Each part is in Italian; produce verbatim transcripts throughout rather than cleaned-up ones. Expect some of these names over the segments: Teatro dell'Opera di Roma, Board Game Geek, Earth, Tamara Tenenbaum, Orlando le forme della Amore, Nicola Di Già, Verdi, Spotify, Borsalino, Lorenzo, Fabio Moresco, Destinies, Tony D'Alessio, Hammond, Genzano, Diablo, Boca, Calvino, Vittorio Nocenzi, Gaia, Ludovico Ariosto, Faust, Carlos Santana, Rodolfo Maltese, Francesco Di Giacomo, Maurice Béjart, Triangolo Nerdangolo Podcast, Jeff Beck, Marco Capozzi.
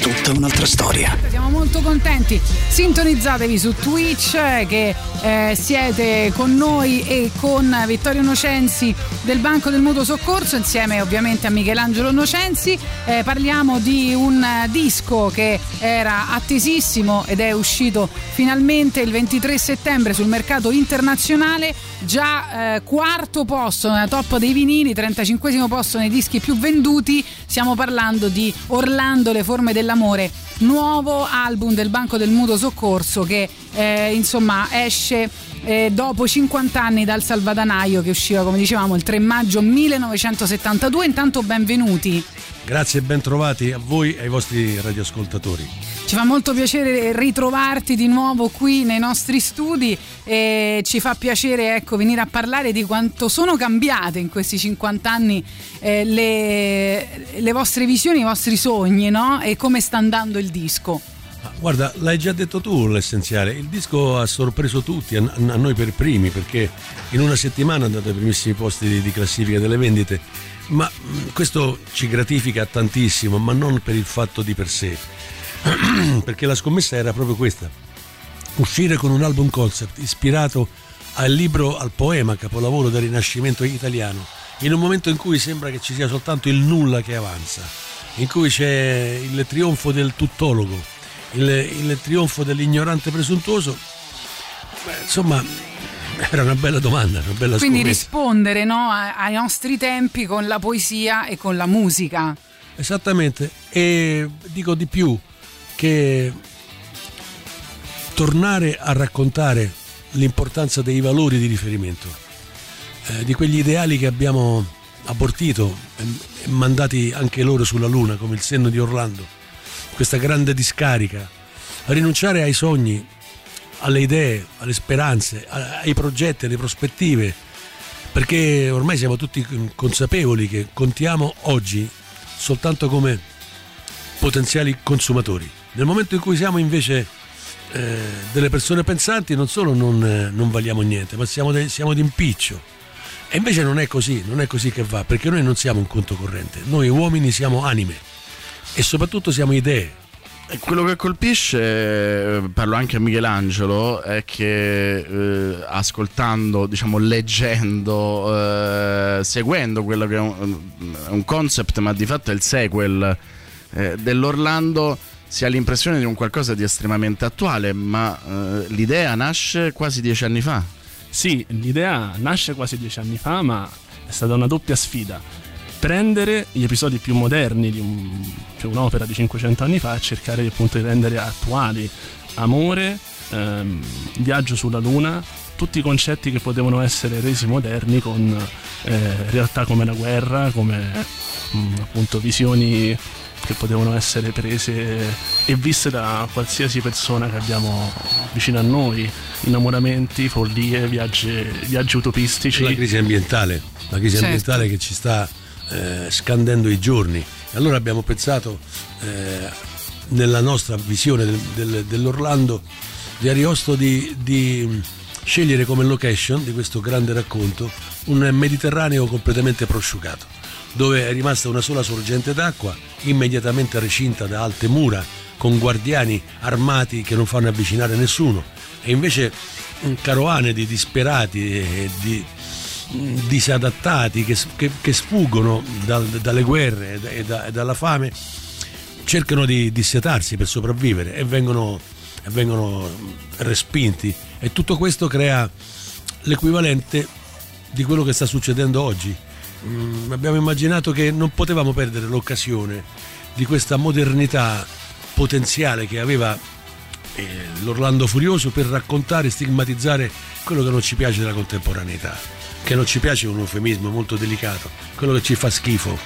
tutta un'altra storia. Siamo molto contenti, sintonizzatevi su Twitch che eh, siete con noi e con Vittorio Nocenzi del Banco del Mutuo Soccorso, insieme ovviamente a Michelangelo Nocenzi. Eh, parliamo di un disco che era attesissimo ed è uscito finalmente il ventitré settembre sul mercato internazionale, già eh, quarto posto nella top dei vinili, trentacinquesimo posto nei dischi più venduti. Stiamo parlando di Orlando le forme della Amore, nuovo album del Banco del Mutuo Soccorso che eh, insomma esce eh, dopo cinquanta anni dal Salvadanaio, che usciva, come dicevamo, il tre maggio millenovecentosettantadue. Intanto benvenuti. Grazie e bentrovati a voi e ai vostri radioascoltatori. Ci fa molto piacere ritrovarti di nuovo qui nei nostri studi e ci fa piacere, ecco, venire a parlare di quanto sono cambiate in questi cinquanta anni eh, le, le vostre visioni, i vostri sogni, no? E come sta andando il disco? Guarda, l'hai già detto tu l'essenziale, il disco ha sorpreso tutti, a noi per primi, perché in una settimana è andato ai primissimi posti di classifica delle vendite, ma questo ci gratifica tantissimo, ma non per il fatto di per sé, perché la scommessa era proprio questa: uscire con un album concept ispirato al libro, al poema capolavoro del Rinascimento italiano, in un momento in cui sembra che ci sia soltanto il nulla che avanza, in cui c'è il trionfo del tuttologo, Il, il trionfo dell'ignorante presuntuoso. Beh, insomma, era una bella domanda, una bella scommessa. Quindi rispondere, no, ai nostri tempi con la poesia e con la musica. Esattamente, e dico di più, che tornare a raccontare l'importanza dei valori di riferimento, eh, di quegli ideali che abbiamo abortito e mandati anche loro sulla luna, come il senno di Orlando, questa grande discarica. Rinunciare ai sogni, alle idee, alle speranze, ai progetti, alle prospettive, perché ormai siamo tutti consapevoli che contiamo oggi soltanto come potenziali consumatori. Nel momento in cui siamo invece eh, delle persone pensanti, non solo non, eh, non valiamo niente, ma siamo, de- siamo d'impiccio. E invece non è così, non è così che va, perché noi non siamo un conto corrente, noi uomini siamo anime e soprattutto siamo idee. E quello che colpisce, parlo anche a Michelangelo, è che eh, ascoltando, diciamo leggendo, eh, seguendo quello che è un, un concept, ma di fatto è il sequel eh, dell'Orlando, si ha l'impressione di un qualcosa di estremamente attuale, ma eh, l'idea nasce quasi dieci anni fa. Sì, l'idea nasce quasi dieci anni fa, ma è stata una doppia sfida: prendere gli episodi più moderni di un, cioè un'opera di cinquecento anni fa e cercare appunto di rendere attuali amore, ehm, viaggio sulla luna, tutti i concetti che potevano essere resi moderni con eh, realtà come la guerra, come mh, appunto visioni che potevano essere prese e viste da qualsiasi persona che abbiamo vicino a noi, innamoramenti, follie, viaggi, viaggi utopistici. La crisi ambientale, la crisi certo. ambientale che ci sta Eh, scandendo i giorni. Allora abbiamo pensato, eh, nella nostra visione del, del, dell'Orlando di Ariosto, di, di scegliere come location di questo grande racconto un Mediterraneo completamente prosciugato, dove è rimasta una sola sorgente d'acqua immediatamente recinta da alte mura con guardiani armati che non fanno avvicinare nessuno, e invece carovane di disperati e di disadattati che, che, che sfuggono dal, dalle guerre e, da, e dalla fame, cercano di dissetarsi per sopravvivere e vengono, e vengono respinti, e tutto questo crea l'equivalente di quello che sta succedendo oggi. Mm, abbiamo immaginato che non potevamo perdere l'occasione di questa modernità potenziale che aveva eh, l'Orlando Furioso per raccontare e stigmatizzare quello che non ci piace della contemporaneità. Che non ci piace è un eufemismo molto delicato, quello che ci fa schifo,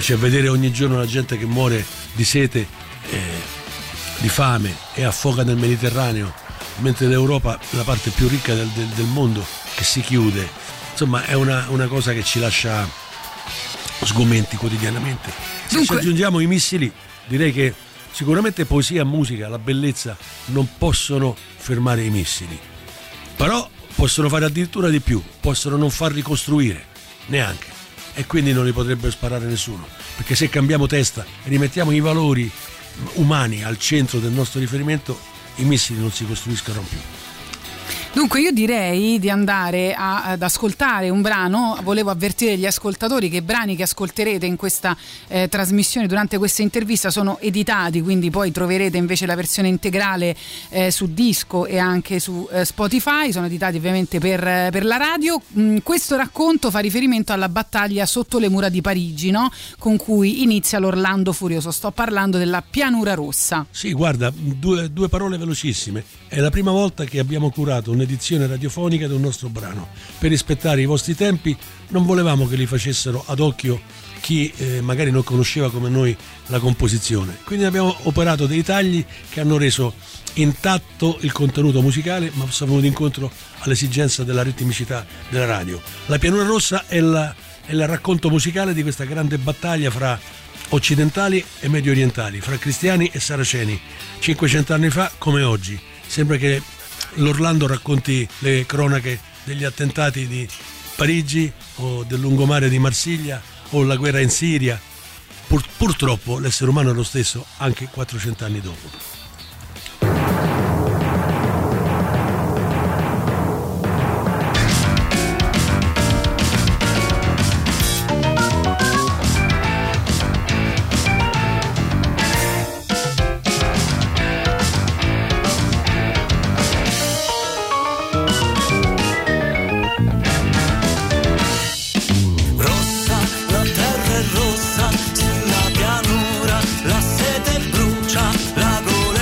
cioè vedere ogni giorno la gente che muore di sete, eh, di fame e affoga nel Mediterraneo, mentre l'Europa, la parte più ricca del, del, del mondo, che si chiude. Insomma, è una, una cosa che ci lascia sgomenti quotidianamente. Se Dunque... ci aggiungiamo i missili, direi che sicuramente poesia, musica, la bellezza non possono fermare i missili, però possono fare addirittura di più, possono non far ricostruire neanche, e quindi non li potrebbe sparare nessuno, perché se cambiamo testa e rimettiamo i valori umani al centro del nostro riferimento, i missili non si costruiscono più. Dunque io direi di andare a, ad ascoltare un brano. Volevo avvertire gli ascoltatori che i brani che ascolterete in questa eh, trasmissione durante questa intervista sono editati, quindi poi troverete invece la versione integrale eh, su disco e anche su eh, Spotify, sono editati ovviamente per, per la radio. Mm, questo racconto fa riferimento alla battaglia sotto le mura di Parigi, no? Con cui inizia l'Orlando Furioso. Sto parlando della Pianura Rossa. Sì, guarda, due, due parole velocissime. È la prima volta che abbiamo curato un edizione radiofonica di un nostro brano. Per rispettare i vostri tempi non volevamo che li facessero ad occhio chi eh, magari non conosceva come noi la composizione, quindi abbiamo operato dei tagli che hanno reso intatto il contenuto musicale, ma sono venuti incontro all'esigenza della ritmicità della radio. La Pianura Rossa è, la, è il racconto musicale di questa grande battaglia fra occidentali e medio orientali, fra cristiani e saraceni, cinquecento anni fa come oggi. Sembra che l'Orlando racconti le cronache degli attentati di Parigi o del lungomare di Marsiglia o la guerra in Siria. Pur- purtroppo l'essere umano è lo stesso anche quattrocento anni dopo. La terra è rossa, sulla pianura, la sete brucia, la gola.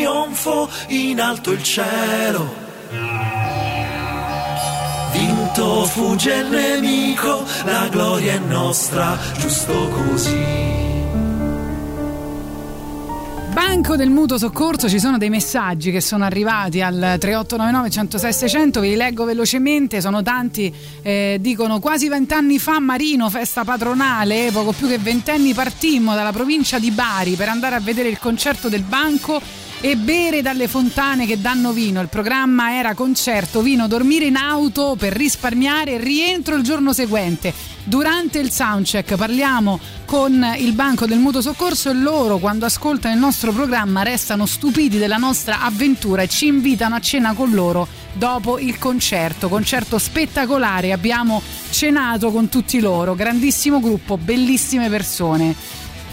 trionfo, in alto il cielo. Vinto fugge il nemico, la gloria è nostra, giusto così. Banco del Mutuo Soccorso, ci sono dei messaggi che sono arrivati al tre otto nove nove uno zero sei sei zero zero, vi leggo velocemente, sono tanti. Eh, dicono: quasi vent'anni fa, Marino, festa patronale, poco più che ventenni, partimmo dalla provincia di Bari per andare a vedere il concerto del Banco e bere dalle fontane che danno vino. Il programma era concerto, vino, dormire in auto per risparmiare, rientro il giorno seguente. Durante il soundcheck parliamo con il Banco del Mutuo Soccorso e loro, quando ascoltano il nostro programma, restano stupiti della nostra avventura e ci invitano a cena con loro dopo il concerto. Concerto spettacolare, abbiamo cenato con tutti loro, grandissimo gruppo, bellissime persone.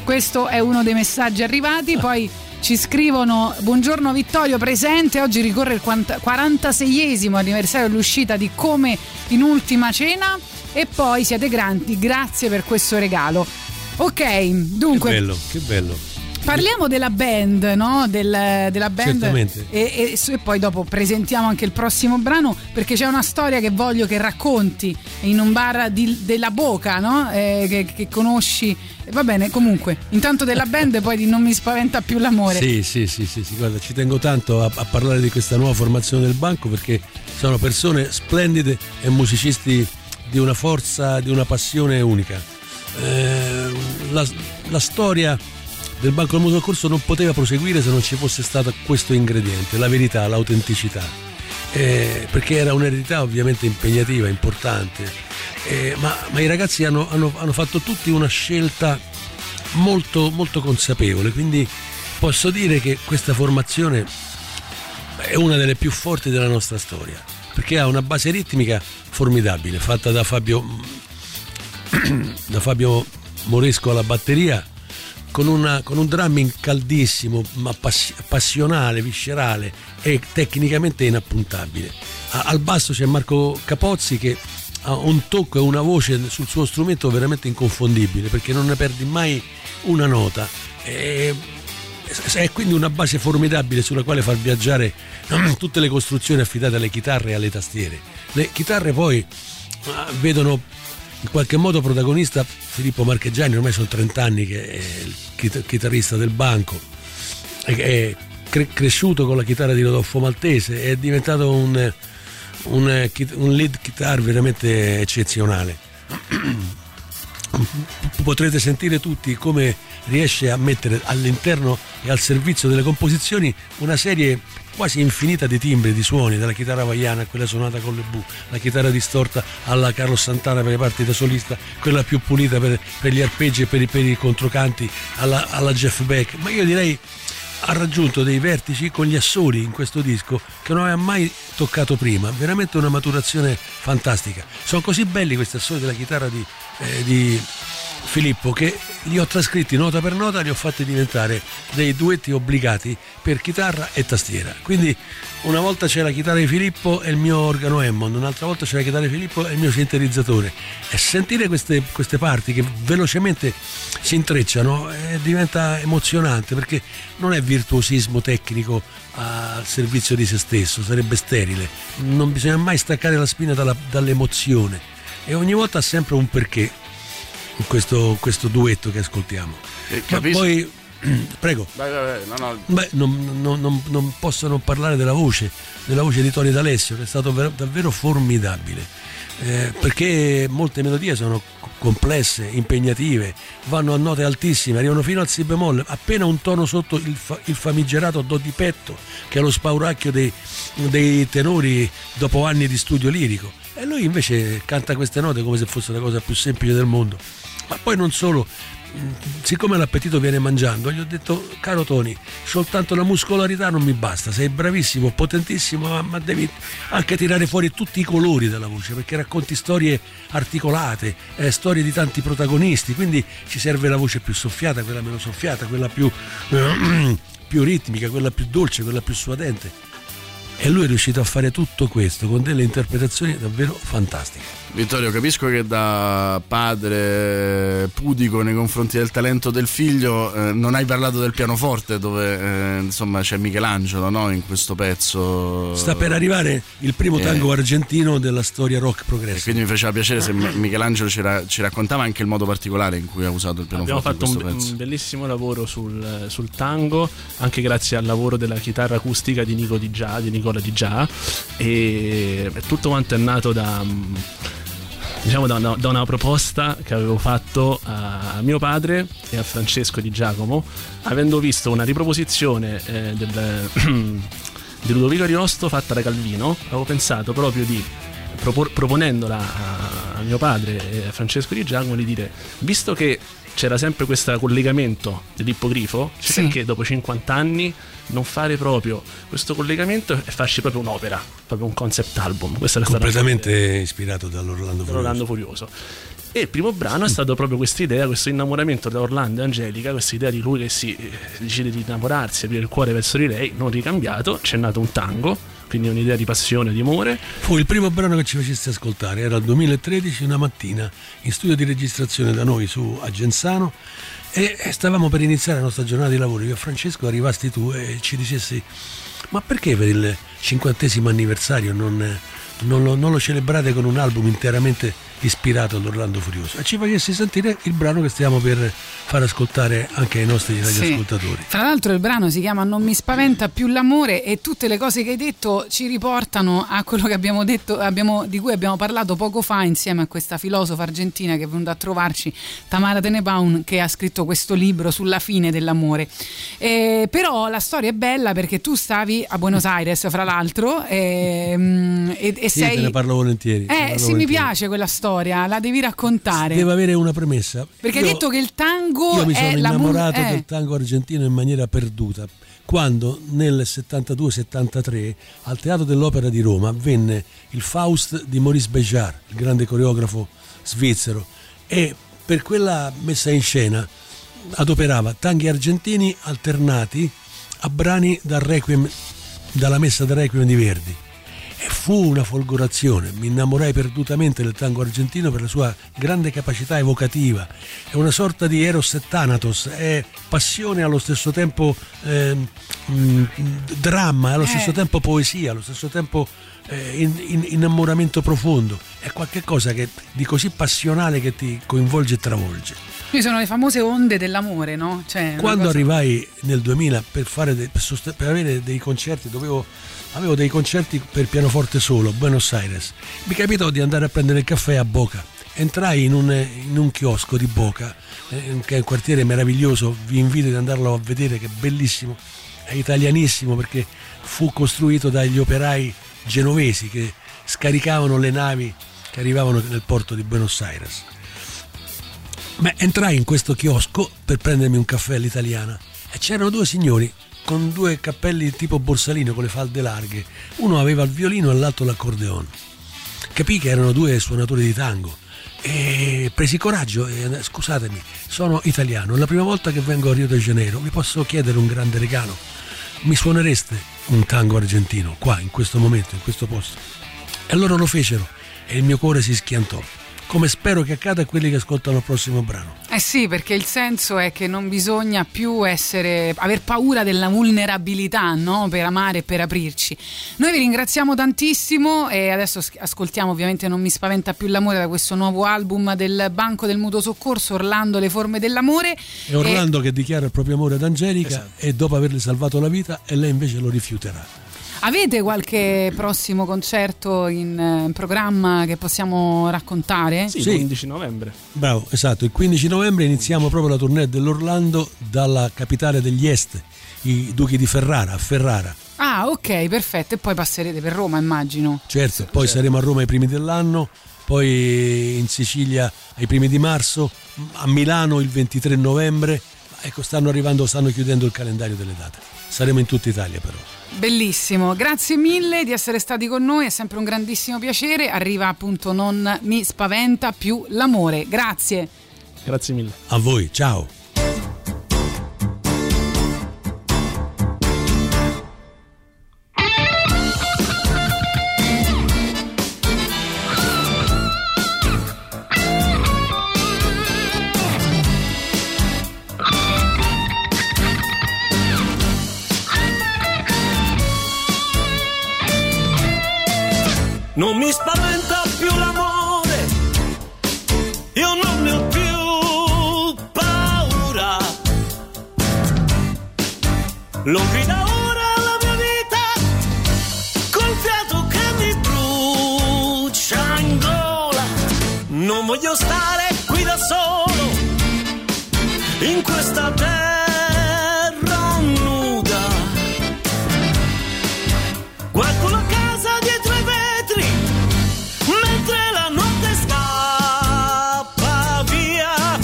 Questo è uno dei messaggi arrivati. Poi ci scrivono: buongiorno Vittorio, presente, oggi ricorre il quarantaseiesimo anniversario dell'uscita di Come in Ultima Cena e poi siete grandi, grazie per questo regalo. Ok, dunque, che bello, che bello. Parliamo della band, no? Del, della band e, e, e poi dopo presentiamo anche il prossimo brano, perché c'è una storia che voglio che racconti in un bar di, della Boca, no? Eh, che, che conosci. Va bene, comunque, intanto della band e poi di Non mi spaventa più l'amore. Sì, sì, sì, sì, sì. Guarda, ci tengo tanto a, a parlare di questa nuova formazione del Banco, perché sono persone splendide e musicisti di una forza, di una passione unica. Eh, la, la storia del Banco del Mutuo Soccorso non poteva proseguire se non ci fosse stato questo ingrediente, la verità, l'autenticità, eh, perché era un'eredità ovviamente impegnativa, importante, eh, ma, ma i ragazzi hanno, hanno, hanno fatto tutti una scelta molto, molto consapevole, quindi posso dire che questa formazione è una delle più forti della nostra storia, perché ha una base ritmica formidabile, fatta da Fabio, da Fabio Moresco alla batteria, con, una, con un drumming caldissimo, ma pass- passionale, viscerale e tecnicamente inappuntabile. A- al basso c'è Marco Capozzi, che ha un tocco e una voce sul suo strumento veramente inconfondibile, perché non ne perdi mai una nota. E- è quindi una base formidabile sulla quale far viaggiare tutte le costruzioni affidate alle chitarre e alle tastiere. Le chitarre poi vedono in qualche modo protagonista Filippo Marchegiani, ormai sono trent'anni che è il chitarrista del Banco, è cre- cresciuto con la chitarra di Rodolfo Maltese, è diventato un, un, un lead guitar veramente eccezionale. Potrete sentire tutti come riesce a mettere all'interno e al servizio delle composizioni una serie quasi infinita di timbri, di suoni, dalla chitarra hawaiana a quella suonata con le bu, la chitarra distorta alla Carlos Santana per le parti da solista, quella più pulita per, per gli arpeggi e per i, per i controcanti alla, alla Jeff Beck. Ma io direi ha raggiunto dei vertici con gli assoli in questo disco che non aveva mai toccato prima, veramente una maturazione fantastica. Sono così belli questi assoli della chitarra di, eh, di Filippo, che li ho trascritti nota per nota, li ho fatti diventare dei duetti obbligati per chitarra e tastiera. Quindi una volta c'è la chitarra di Filippo e il mio organo Hammond, un'altra volta c'è la chitarra di Filippo e il mio sintetizzatore, e sentire queste, queste parti che velocemente si intrecciano eh, diventa emozionante, perché non è virtuosismo tecnico al servizio di se stesso, sarebbe sterile, non bisogna mai staccare la spina dalla, dall'emozione, e ogni volta ha sempre un perché questo, questo duetto che ascoltiamo. Eh, ma poi prego. Beh, beh, no, no. Beh, non, non, non, non posso non parlare della voce della voce di Tony D'Alessio, che è stato ver- davvero formidabile, eh, perché molte melodie sono complesse, impegnative, vanno a note altissime, arrivano fino al si bemolle, appena un tono sotto il, fa- il famigerato do di petto, che è lo spauracchio dei, dei tenori dopo anni di studio lirico, e lui invece canta queste note come se fosse la cosa più semplice del mondo. Ma poi non solo, siccome l'appetito viene mangiando, gli ho detto: caro Tony, soltanto la muscolarità non mi basta, sei bravissimo, potentissimo, ma, ma devi anche tirare fuori tutti i colori dalla voce, perché racconti storie articolate, eh, storie di tanti protagonisti, quindi ci serve la voce più soffiata, quella meno soffiata, quella più, eh, più ritmica, quella più dolce, quella più suadente. E lui è riuscito a fare tutto questo con delle interpretazioni davvero fantastiche. Vittorio, capisco che da padre pudico nei confronti del talento del figlio eh, non hai parlato del pianoforte, dove eh, insomma c'è Michelangelo, no? In questo pezzo sta per arrivare il primo tango eh. argentino della storia rock progressive. E quindi mi faceva piacere se Michelangelo ci, ra- ci raccontava anche il modo particolare in cui ha usato il pianoforte. Abbiamo fatto in un, b- un bellissimo lavoro sul, sul tango, anche grazie al lavoro della chitarra acustica di Nico Di Già, di Nico Nicola Di Già, e tutto quanto è nato da, diciamo, da una, da una proposta che avevo fatto a mio padre e a Francesco Di Giacomo, avendo visto una riproposizione eh, del, di Ludovico Ariosto fatta da Calvino. Avevo pensato proprio di propor, proponendola a, a mio padre e a Francesco Di Giacomo, di dire, visto che c'era sempre questo collegamento dell'ippogrifo, cioè sì, perché dopo cinquanta anni non fare proprio questo collegamento e farci proprio un'opera, proprio un concept album. Questa è completamente stata ispirato dall'Orlando Furioso. Orlando Furioso. E il primo brano è stato proprio questa idea, questo innamoramento da Orlando e Angelica, questa idea di lui che si decide di innamorarsi, aprire il cuore verso di lei, non ricambiato, c'è nato un tango, quindi un'idea di passione, di amore. Fu il primo brano che ci faceste ascoltare, era il duemilatredici, una mattina in studio di registrazione da noi su a Genzano, e stavamo per iniziare la nostra giornata di lavoro. Io e Francesco arrivasti tu e ci dicessi, ma perché per il cinquantesimo anniversario non, non, lo, non lo celebrate con un album interamente ispirato all'Orlando Furioso, e ci facessi sentire il brano che stiamo per far ascoltare anche ai nostri radioascoltatori. Sì. Fra l'altro il brano si chiama Non mi spaventa più l'amore, e tutte le cose che hai detto ci riportano a quello che abbiamo detto, abbiamo, di cui abbiamo parlato poco fa insieme a questa filosofa argentina che è venuta a trovarci, Tamara Tenenbaum, che ha scritto questo libro sulla fine dell'amore. Eh, però la storia è bella perché tu stavi a Buenos Aires, fra l'altro, e, e, e sì, sei... te ne parlo volentieri. Eh, ne parlo sì, volentieri. Mi piace quella storia, la devi raccontare. Deve avere una premessa. Perché io, hai detto che il tango io mi sono è innamorato la... del tango argentino in maniera perduta, quando nel settantadue settantatré al Teatro dell'Opera di Roma venne il Faust di Maurice Béjart, il grande coreografo svizzero, e per quella messa in scena adoperava tanghi argentini alternati a brani dal Requiem, dalla messa del Requiem di Verdi. E fu una folgorazione, mi innamorai perdutamente del tango argentino per la sua grande capacità evocativa. È una sorta di Eros e Thanatos, è passione allo stesso tempo eh, mh, dramma, allo stesso eh. tempo poesia, allo stesso tempo eh, in, in, innamoramento profondo. È qualcosa che, di così passionale che ti coinvolge e travolge. Qui sono le famose onde dell'amore, no? Cioè, quando cosa... arrivai nel duemila per, fare de, per, sost- per avere dei concerti, dovevo... avevo dei concerti per pianoforte solo, Buenos Aires, mi capitò di andare a prendere il caffè a Boca. Entrai in un, in un chiosco di Boca, eh, che è un quartiere meraviglioso, vi invito ad andarlo a vedere, che è bellissimo, è italianissimo perché fu costruito dagli operai genovesi che scaricavano le navi che arrivavano nel porto di Buenos Aires. Beh, entrai in questo chiosco per prendermi un caffè all'italiana e c'erano due signori con due cappelli tipo Borsalino con le falde larghe, uno aveva il violino e l'altro l'accordeone. Capì che erano due suonatori di tango e presi coraggio e, scusatemi, sono italiano, è la prima volta che vengo a Rio de Janeiro, vi posso chiedere un grande regalo? Mi suonereste un tango argentino qua, in questo momento, in questo posto? E loro lo fecero e il mio cuore si schiantò, come spero che accada a quelli che ascoltano il prossimo brano. Eh sì, perché il senso è che non bisogna più essere, aver paura della vulnerabilità, no? Per amare e per aprirci. Noi vi ringraziamo tantissimo e adesso ascoltiamo ovviamente Non mi spaventa più l'amore, da questo nuovo album del Banco del Mutuo Soccorso, Orlando le forme dell'amore. È Orlando e... che dichiara il proprio amore ad Angelica, esatto, e dopo averle salvato la vita, e lei invece lo rifiuterà. Avete qualche prossimo concerto in, in programma che possiamo raccontare? Sì, il sì. quindici novembre. Bravo, esatto, il quindici novembre iniziamo proprio la tournée dell'Orlando dalla capitale degli Est, i Duchi di Ferrara, a Ferrara. Ah, ok, perfetto, e poi passerete per Roma, immagino. Certo, poi certo. saremo a Roma ai primi dell'anno, poi in Sicilia ai primi di marzo, a Milano il ventitré novembre. Ecco, stanno arrivando, stanno chiudendo il calendario delle date. Saremo in tutta Italia però. Bellissimo, grazie mille di essere stati con noi, è sempre un grandissimo piacere. Arriva appunto Non mi spaventa più l'amore. Grazie. Grazie mille. A voi, ciao. Non mi spaventa più l'amore, io non ne ho più paura. Lo grida ora la mia vita, col fiato che mi brucia in gola. Non voglio stare qui da solo, in questa terra nuda. Guardo la casa dietro i vetri, mentre la notte scappa via.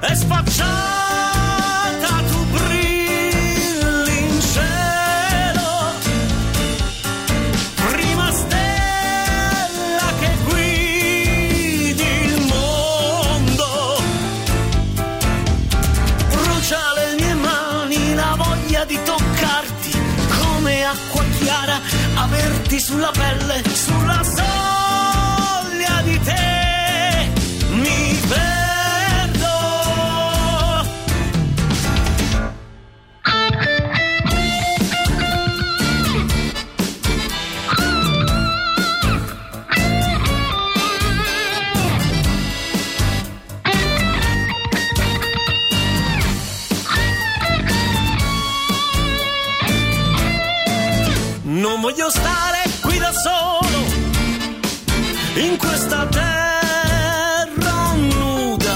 È sfacciata, tu brilli in cielo, prima stella che guidi il mondo. Brucia le mie mani, la voglia di toccarti come acqua chiara, averti sulla pelle, sulla soglia di te mi perdo. Non voglio stare qui da solo, in questa terra nuda.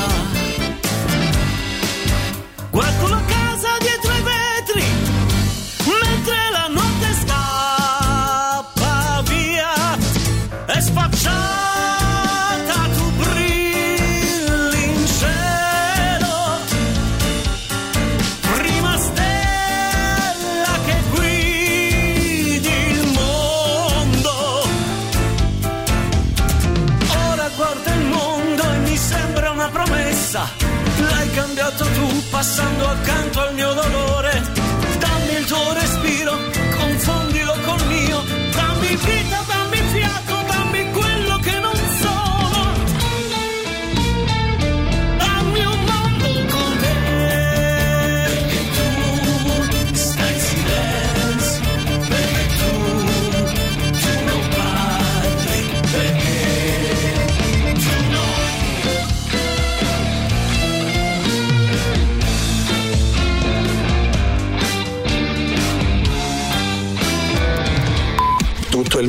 Guardo la casa dietro i vetri, mentre la notte scappa via. È sfacciata, tu brilli in cielo, prima stella che guidi il mondo. Ora guardo il mondo e mi sembra una promessa. L'hai cambiato tu passando accanto al mio dolore. Dammi il tuo respiro, confondilo col mio. Dammi vita, dammi fiato, dammi quello che non sono. Dammi un mondo con te. Perché tu stai in silenzio, perché tu, tu non parli, perché tu non. Tutto il